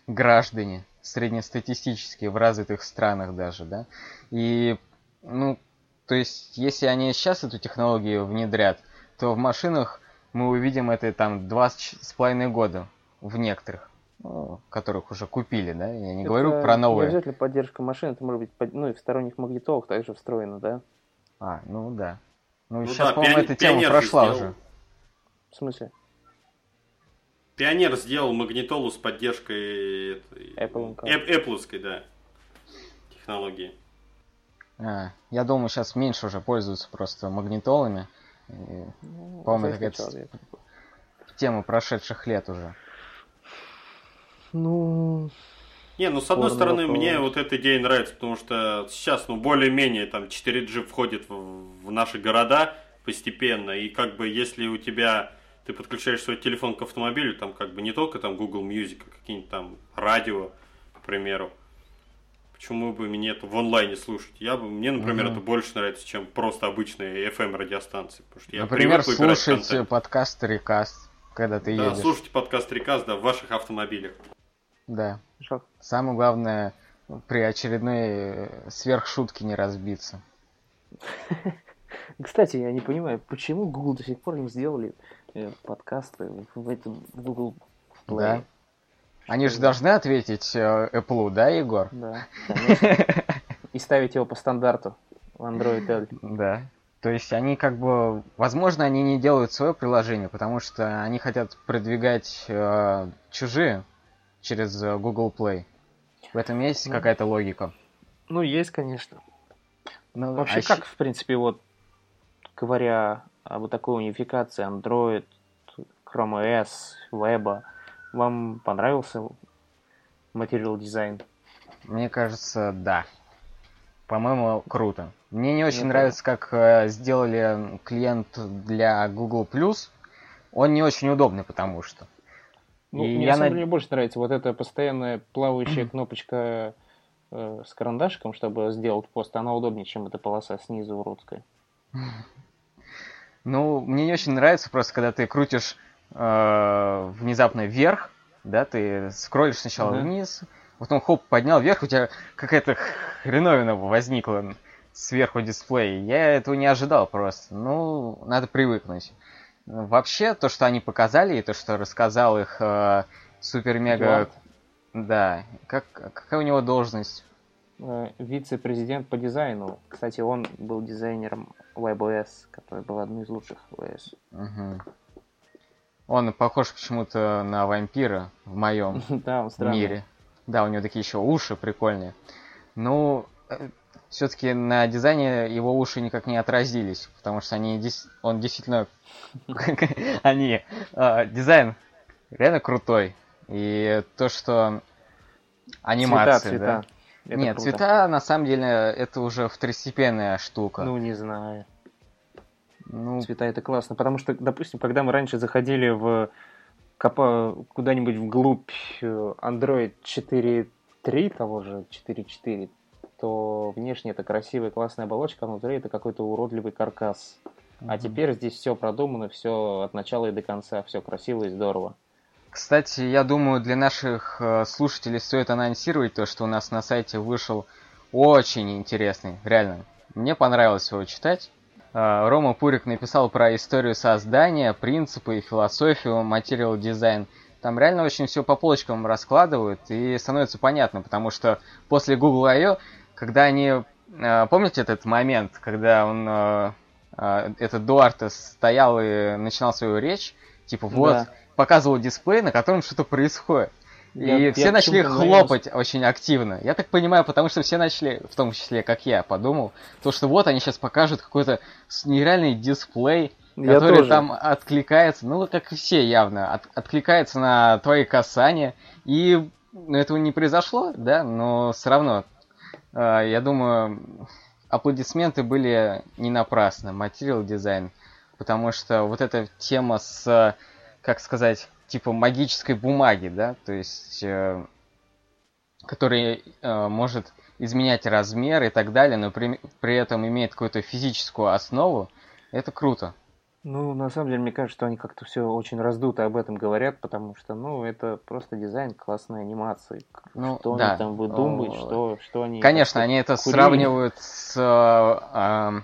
граждане, среднестатистические, в развитых странах даже, да, и, ну, то есть, если они сейчас эту технологию внедрят, то в машинах мы увидим это, там, два с половиной года в некоторых, ну, которых уже купили, да, я не это говорю про новые. Не обязательно поддержка машин, это может быть, ну, и в сторонних магнитолах также встроено, да? А, ну, да. Ну, ну сейчас, да, по-моему, пион... эта тема прошла сделал. Уже. В смысле? Пионер сделал магнитолу с поддержкой этой... Apple, Apple-овской, да, технологии. А, я думаю, сейчас меньше уже пользуются просто магнитолами. И, ну, по-моему, это какая-то тема прошедших лет уже. Ну... Не, ну, с одной Порно стороны, вопрос. Мне вот эта идея нравится, потому что сейчас, ну, более-менее там четыре джи входит в, в наши города постепенно, и как бы если у тебя, ты подключаешь свой телефон к автомобилю, там как бы не только там Google Music, а какие-нибудь там радио, к примеру, почему бы мне это в онлайне слушать? Я бы, мне, например, угу. это больше нравится, чем просто обычные эф эм радиостанции, потому что я например, привык выбирать концерт. Например, слушать подкаст Рекаст, когда ты да, едешь. Да, слушайте подкаст Рекаст, да, в ваших автомобилях. Да. Шок. Самое главное, при очередной сверхшутке не разбиться. Кстати, я не понимаю, почему Google до сих пор не сделали подкасты в этом Google Play? Да. Они же должны ответить Apple, да, Егор? Да, конечно. И ставить его по стандарту в Android L. Да. То есть они как бы... Возможно, они не делают свое приложение, потому что они хотят продвигать э, чужие через Google Play. В этом есть ну, какая-то логика? Ну, есть, конечно. Но вообще, а как, щ... в принципе, вот, говоря об такой унификации Android, Chrome о эс, Web, вам понравился Material Design? Мне кажется, да. По-моему, круто. Мне не очень ну, нравится, да. как сделали клиент для Google+. Он не очень удобный, потому что... Ну, и мне, я на самом деле, больше нравится вот эта постоянная плавающая кнопочка э, с карандашиком, чтобы сделать пост. Она удобнее, чем эта полоса снизу уродская. Ну, мне не очень нравится просто, когда ты крутишь э, внезапно вверх, да, ты скроллишь сначала uh-huh. вниз, потом хоп, поднял вверх, у тебя какая-то хреновина возникла сверху дисплея. Я этого не ожидал просто. Ну, надо привыкнуть. Вообще, то, что они показали, и то, что рассказал их э, супер-мега... Да. Как, какая у него должность? Вице-президент по дизайну. Кстати, он был дизайнером WebOS, который был одной из лучших о эс. Угу. Он похож почему-то на вампира в моем да, он странный. Мире. Да, у него такие еще уши прикольные. Ну... Все-таки на дизайне его уши никак не отразились, потому что они он действительно... они дизайн реально крутой. И то, что анимация... Цвета, цвета. Нет, цвета, на самом деле, это уже второстепенная штука. Ну, не знаю. Цвета это классно, потому что, допустим, когда мы раньше заходили в куда-нибудь вглубь Android четыре точка три, того же четыре точка четыре, то внешне это красивая классная оболочка, а внутри это какой-то уродливый каркас. Mm-hmm. А теперь здесь все продумано, все от начала и до конца, все красиво и здорово. Кстати, я думаю, для наших слушателей стоит анонсировать то, что у нас на сайте вышел очень интересный, реально. Мне понравилось его читать. Рома Пурик написал про историю создания, принципы и философию Material Design. Там реально очень все по полочкам раскладывают и становится понятно, потому что после Google I/O, когда они... Помните этот момент, когда он... этот Дуарте стоял и начинал свою речь, типа вот, да. показывал дисплей, на котором что-то происходит. Я, и я все начали хлопать наверное. Очень активно. Я так понимаю, потому что все начали, в том числе, как я, подумал, то, что вот они сейчас покажут какой-то нереальный дисплей, я который тоже. Там откликается, ну, как и все явно, от, откликается на твои касания. И ну, этого не произошло, да, но все равно, э, я думаю... Аплодисменты были не напрасны, Material Design, потому что вот эта тема с, как сказать, типа магической бумаги, да, то есть, э, который э, может изменять размер и так далее, но при, при этом имеет какую-то физическую основу, это круто. Ну, на самом деле, мне кажется, что они как-то все очень раздуто об этом говорят, потому что, ну, это просто дизайн классной анимации. Ну, что да. они там выдумывают, что, что они... Конечно, они это курили. сравнивают с... Э, э,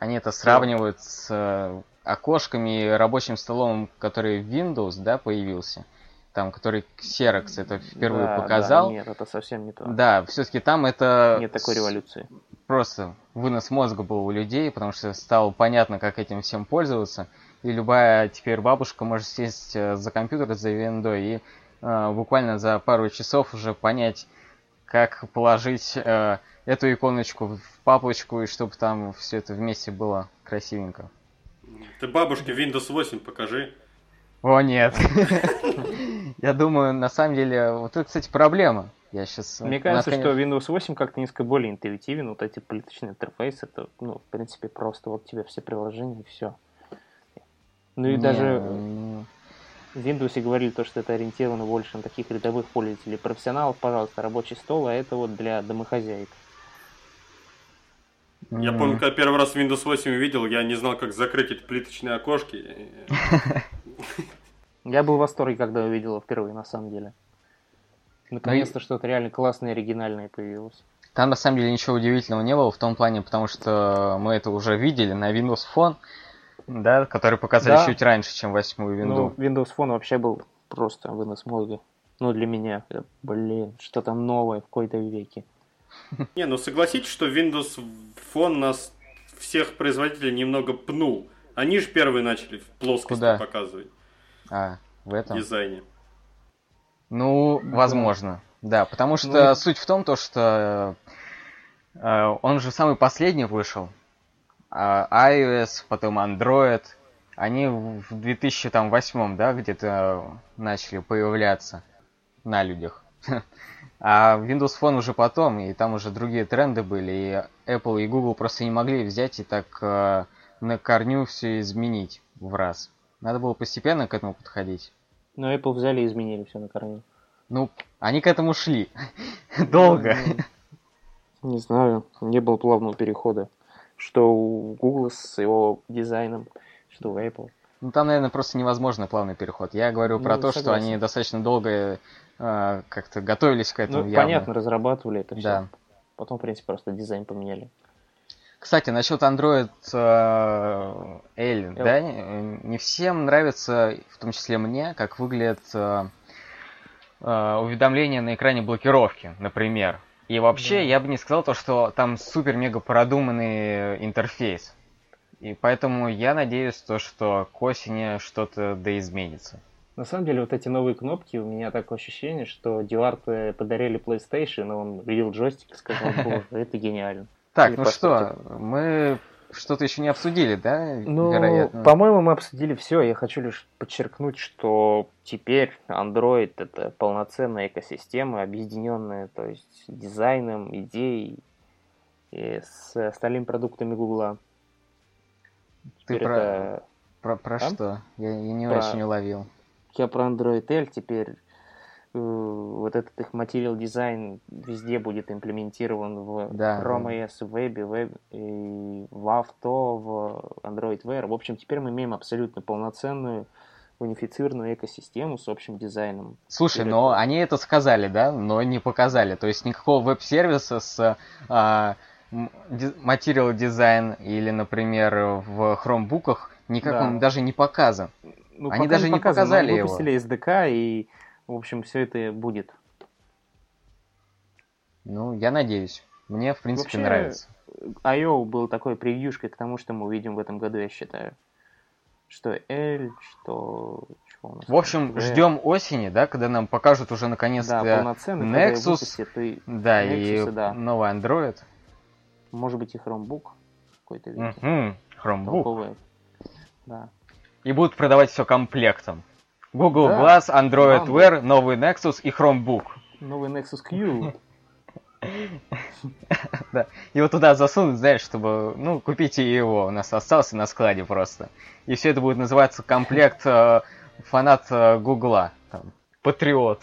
они это сравнивают с э, окошками и рабочим столом, который в Windows, да, появился. Там, который Xerox это впервые да, показал. Да, нет, это совсем не то. Да, все-таки там это... Нет такой революции. Просто вынос мозга был у людей, потому что стало понятно, как этим всем пользоваться. И любая теперь бабушка может сесть за компьютер, за виндой и э, буквально за пару часов уже понять, как положить э, эту иконочку в папочку, и чтобы там все это вместе было красивенько. Ты бабушке Windows восемь покажи. О, нет. Я думаю, на самом деле, вот это, кстати, проблема. Я сейчас... Мне кажется, нас, конечно... что Windows восемь как-то несколько более интуитивен. Вот эти плиточные интерфейсы, это, ну, в принципе, просто вот тебе все приложения и все. Ну и не, даже не... в Windows говорили то, что это ориентировано больше на таких рядовых пользователей. Профессионалов, пожалуйста, рабочий стол, а это вот для домохозяек. Я mm. помню, когда первый раз Windows восемь увидел, я не знал, как закрыть эти плиточные окошки. Я был в восторге, когда увидел его впервые, на самом деле. Наконец-то ну, что-то реально классное, оригинальное появилось. Там, на самом деле, ничего удивительного не было в том плане, потому что мы это уже видели на Windows Phone, да, который показали да. чуть раньше, чем восьмую винду. Ну, Windows Phone вообще был просто вынос мозга. Ну, для меня, блин, что-то новое в какой-то веке. Не, ну согласитесь, что Windows Phone нас всех производителей немного пнул. Они же первые начали в плоскости Куда? показывать. А, в этом? Дизайне. Ну, возможно, да, потому что ну, суть в том, то, что э, он же самый последний вышел, а iOS, потом Android, они в две тысячи восьмом, да, где-то начали появляться на людях, а Windows Phone уже потом, и там уже другие тренды были, и Apple и Google просто не могли взять и так э, на корню все изменить в раз, надо было постепенно к этому подходить. Но Apple взяли и изменили все на корню. Ну, они к этому шли. Долго. Не знаю, не было плавного перехода. Что у Google с его дизайном, что у Apple. Ну, там, наверное, просто невозможно плавный переход. Я говорю ну, про то, согласен. Что они достаточно долго э, как-то готовились к этому. Ну, явно. Понятно, разрабатывали это все. Да. Потом, в принципе, просто дизайн поменяли. Кстати, насчет Android L, L, да, не всем нравится, в том числе мне, как выглядят э, э, уведомления на экране блокировки, например. И вообще, да. я бы не сказал то, что там супер-мега продуманный интерфейс. И поэтому я надеюсь, то, что к осени что-то доизменится. На самом деле, вот эти новые кнопки, у меня такое ощущение, что Duarte подарили PlayStation, но он видел джойстик и сказал, боже, это гениально. Так, Или ну что, мы что-то еще не обсудили, да, ну, вероятно? По-моему, мы обсудили все. Я хочу лишь подчеркнуть, что теперь Android — это полноценная экосистема, объединенная, то есть, дизайном, идеей и с остальными продуктами Гугла. Ты про, это... про, про а? что? Я, я не про... очень уловил. Я про Android L теперь... Вот этот их Material Design везде будет имплементирован в да, Chrome о эс, в Web, Web и в авто, в Android Wear. В общем, теперь мы имеем абсолютно полноценную унифицированную экосистему с общим дизайном. Слушай, теперь... но они это сказали, да, но не показали. То есть никакого веб-сервиса с а, Material Design или, например, в Chromebook'ах никак да. он даже не показан. Ну, они даже не показали, не показали выпустили его. Выпустили эс ди кей, и, в общем, все это будет. Ну, я надеюсь. Мне, в принципе, вообще, нравится. ай о был такой превьюшкой к тому, что мы увидим в этом году, я считаю. Что L, что... В общем, L. ждем осени, да, когда нам покажут уже наконец-то да, Nexus, выпустят, и... да, Nexus, и да. новый Android. Может быть, и Chromebook какой-то. Угу, Chromebook. Да. И будут продавать все комплектом. Google да. Glass, Android Wear, новый Nexus и Chromebook. Новый Nexus Q. Да. Его туда засунуть, знаешь, чтобы, ну, купите его, у нас остался на складе просто. И все это будет называться комплект э, фанат э, Гугла, там, патриот.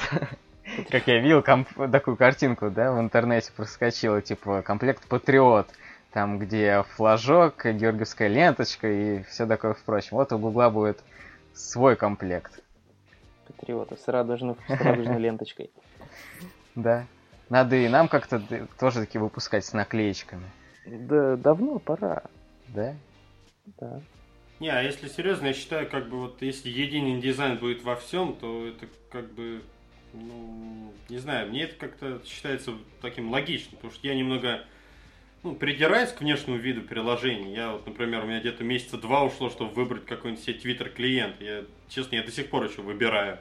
Как я видел комп- такую картинку, да, в интернете проскочила, типа, комплект патриот. Там, где флажок, георгиевская ленточка и все такое, впрочем. Вот у Гугла будет свой комплект. Патриота с радужной, с радужной ленточкой. Да. Надо и нам как-то тоже таки выпускать с наклеечками. Да, давно пора. Да? Да. Не, а если серьезно, я считаю, как бы вот если единый дизайн будет во всем, то это как бы, ну, не знаю, мне это как-то считается таким логичным, потому что я немного, ну, придираюсь к внешнему виду приложений. Я вот, например, у меня где-то месяца два ушло, чтобы выбрать какой-нибудь себе Twitter-клиент. Я, честно, я до сих пор еще выбираю.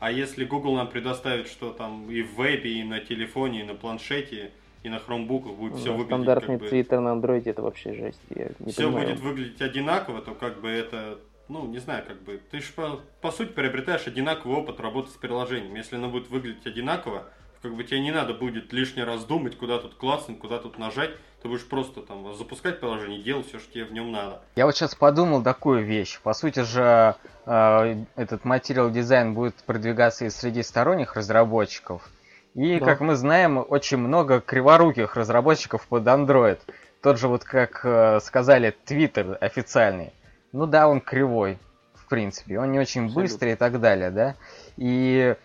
А если Google нам предоставит, что там и в вебе, и на телефоне, и на планшете, и на хромбуках будет ну, все выглядеть стандартный как бы... Twitter на андроиде, это вообще жесть. Я не все понимаю. Будет выглядеть одинаково, то как бы это, ну, не знаю, как бы... Ты же, по, по сути, приобретаешь одинаковый опыт работы с приложением. Если оно будет выглядеть одинаково, то как бы тебе не надо будет лишний раз думать, куда тут клацнуть, куда тут нажать. Ты будешь просто там запускать приложение и делать все, что тебе в нем надо. Я вот сейчас подумал такую вещь. По сути же, э, этот Material Design будет продвигаться и среди сторонних разработчиков. И, да. как мы знаем, очень много криворуких разработчиков под Android. Тот же, вот как э, сказали, Twitter официальный. Ну да, он кривой, в принципе. Он не очень Абсолютно. Быстрый и так далее, да. И,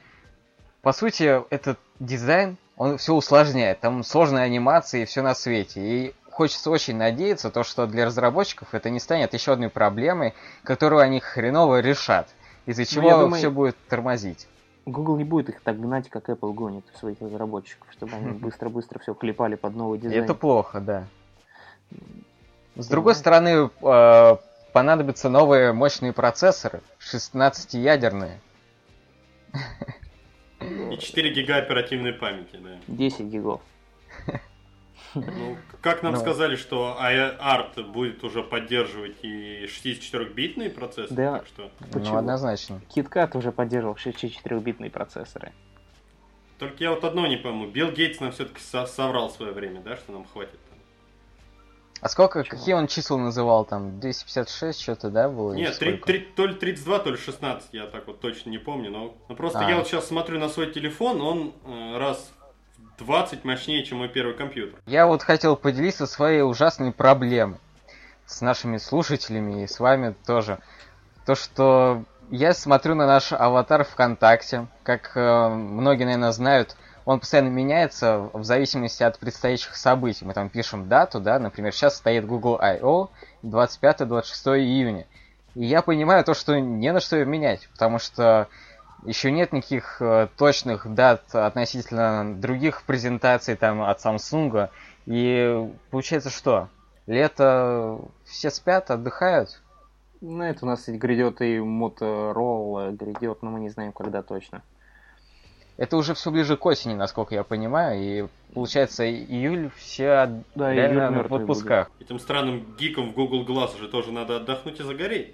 по сути, этот дизайн... Он все усложняет, там сложные анимации и все на свете. И хочется очень надеяться, то, что для разработчиков это не станет еще одной проблемой, которую они хреново решат, из-за чего думаю, все будет тормозить. Google не будет их так гнать, как Apple гонит своих разработчиков, чтобы они быстро-быстро все клепали под новый дизайн. Это плохо, да. С другой стороны, понадобятся новые мощные процессоры, шестнадцатиядерные. И четыре гига оперативной памяти, да. десять гигов. Ну, как нам Но. сказали, что эй ар ти будет уже поддерживать и шестьдесят четыре битные процессоры, да. так что... Почему? Ну, однозначно. Киткат уже поддерживал шестьдесят четыре битные процессоры. Только я вот одно не пойму. Билл Гейтс нам все-таки соврал в свое время, да, что нам хватит. А сколько, Чего? какие он числа называл там? двести пятьдесят шесть что-то, да, было? Нет, три, три, то ли тридцать два, то ли шестнадцать, я так вот точно не помню, но, но просто а. я вот сейчас смотрю на свой телефон, он э, раз в двадцать мощнее, чем мой первый компьютер. Я вот хотел поделиться своей ужасной проблемой с нашими слушателями и с вами тоже. То, что я смотрю на наш аватар ВКонтакте, как э, многие, наверное, знают, он постоянно меняется в зависимости от предстоящих событий. Мы там пишем дату, да, например, сейчас стоит Google I/O двадцать пятого - двадцать шестого июня. И я понимаю то, что не на что ее менять, потому что еще нет никаких точных дат относительно других презентаций там от Samsung. И получается что? Лето все спят, отдыхают? Ну, это у нас грядет и Motorola грядет, но мы не знаем, когда точно. Это уже все ближе к осени, насколько я понимаю, и получается июль все да, реально в отпусках. Будет. Этим странным гикам в Google Glass уже тоже надо отдохнуть и загореть.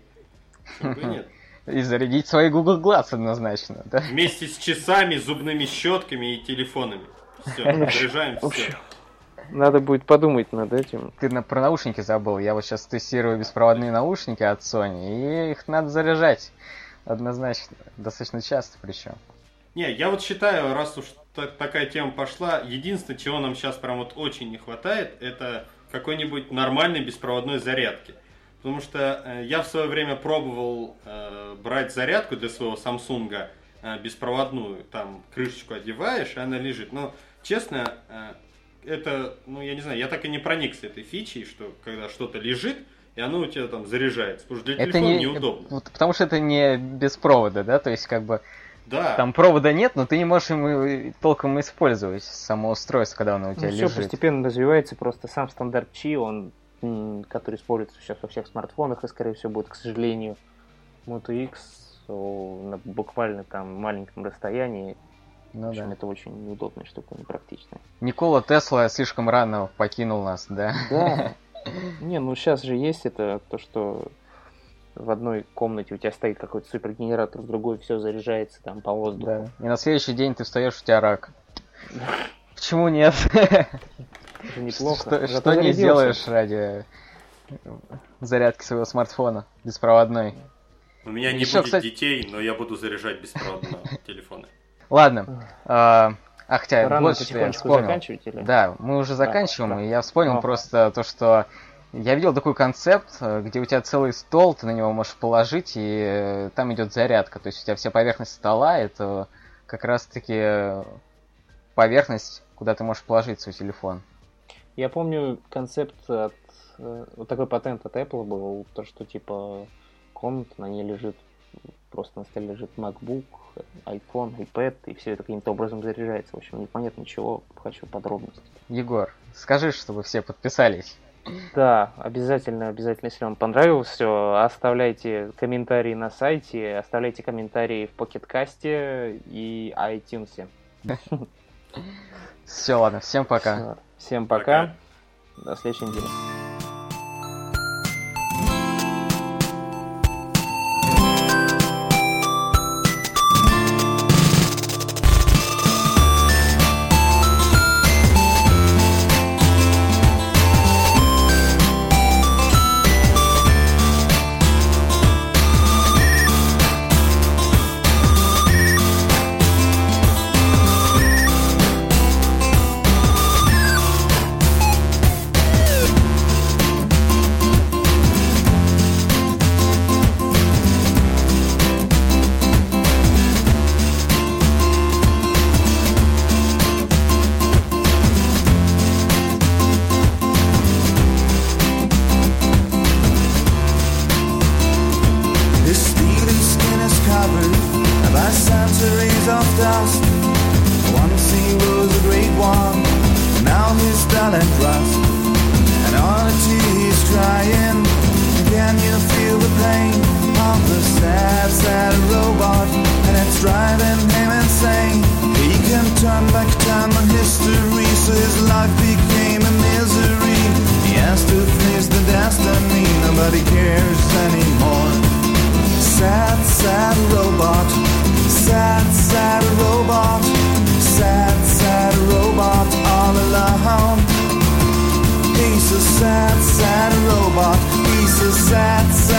Нет. И зарядить свои Google Glass однозначно. Да? Вместе с часами, зубными щетками и телефонами. Все, заряжаем все. Надо будет подумать над этим. Ты на, про наушники забыл. Я вот сейчас тестирую беспроводные наушники от Sony, и их надо заряжать однозначно, достаточно часто причем. Не, я вот считаю, раз уж так, такая тема пошла, единственное, чего нам сейчас прям вот очень не хватает, это какой-нибудь нормальной беспроводной зарядки. Потому что э, я в свое время пробовал э, брать зарядку для своего Samsung э, беспроводную, там крышечку одеваешь, и она лежит. Но, честно, э, это, ну, я не знаю, я так и не проникся этой фичей, что когда что-то лежит, и оно у тебя там заряжается. Потому что для это телефона не, неудобно. Это, вот, потому что это не без провода, да? То есть, как бы, да. Там провода нет, но ты не можешь им толком использовать само устройство, когда оно у тебя ну, лежит. Все постепенно развивается, просто сам стандарт Qi, он, который используется сейчас во всех смартфонах, и, скорее всего, будет, к сожалению, Moto X на буквально там маленьком расстоянии. Ну, в общем, да. Это очень неудобная штука, непрактичная. Никола Тесла слишком рано покинул нас, да? Да. Не, ну сейчас же есть это, то, что в одной комнате у тебя стоит какой-то супергенератор, в другой все заряжается там по воздуху. Да. И на следующий день ты встаешь, у тебя рак. Почему нет? Это неплохо. Что не делаешь ради зарядки своего смартфона беспроводной? У меня не будет детей, но я буду заряжать беспроводно телефоны. Ладно. А, а хотя рано больше, что я вспомнил. Или? Да, мы уже заканчиваем, да, и я вспомнил да. просто то, что я видел такой концепт, где у тебя целый стол, ты на него можешь положить, и там идет зарядка. То есть у тебя вся поверхность стола, это как раз-таки поверхность, куда ты можешь положить свой телефон. Я помню концепт от... Вот такой патент от Apple был, то, что типа комната, на ней лежит, просто на столе лежит MacBook, iPhone, iPad, и все это каким-то образом заряжается. В общем, непонятно чего, хочу подробности. Егор, скажи, чтобы все подписались. Да, обязательно, обязательно, если вам понравилось все, оставляйте комментарии на сайте, оставляйте комментарии в Покеткасте и iTunes. Все, ладно, всем пока. Всем пока. До следующей недели. Sad, sad robot. He's a sad, sad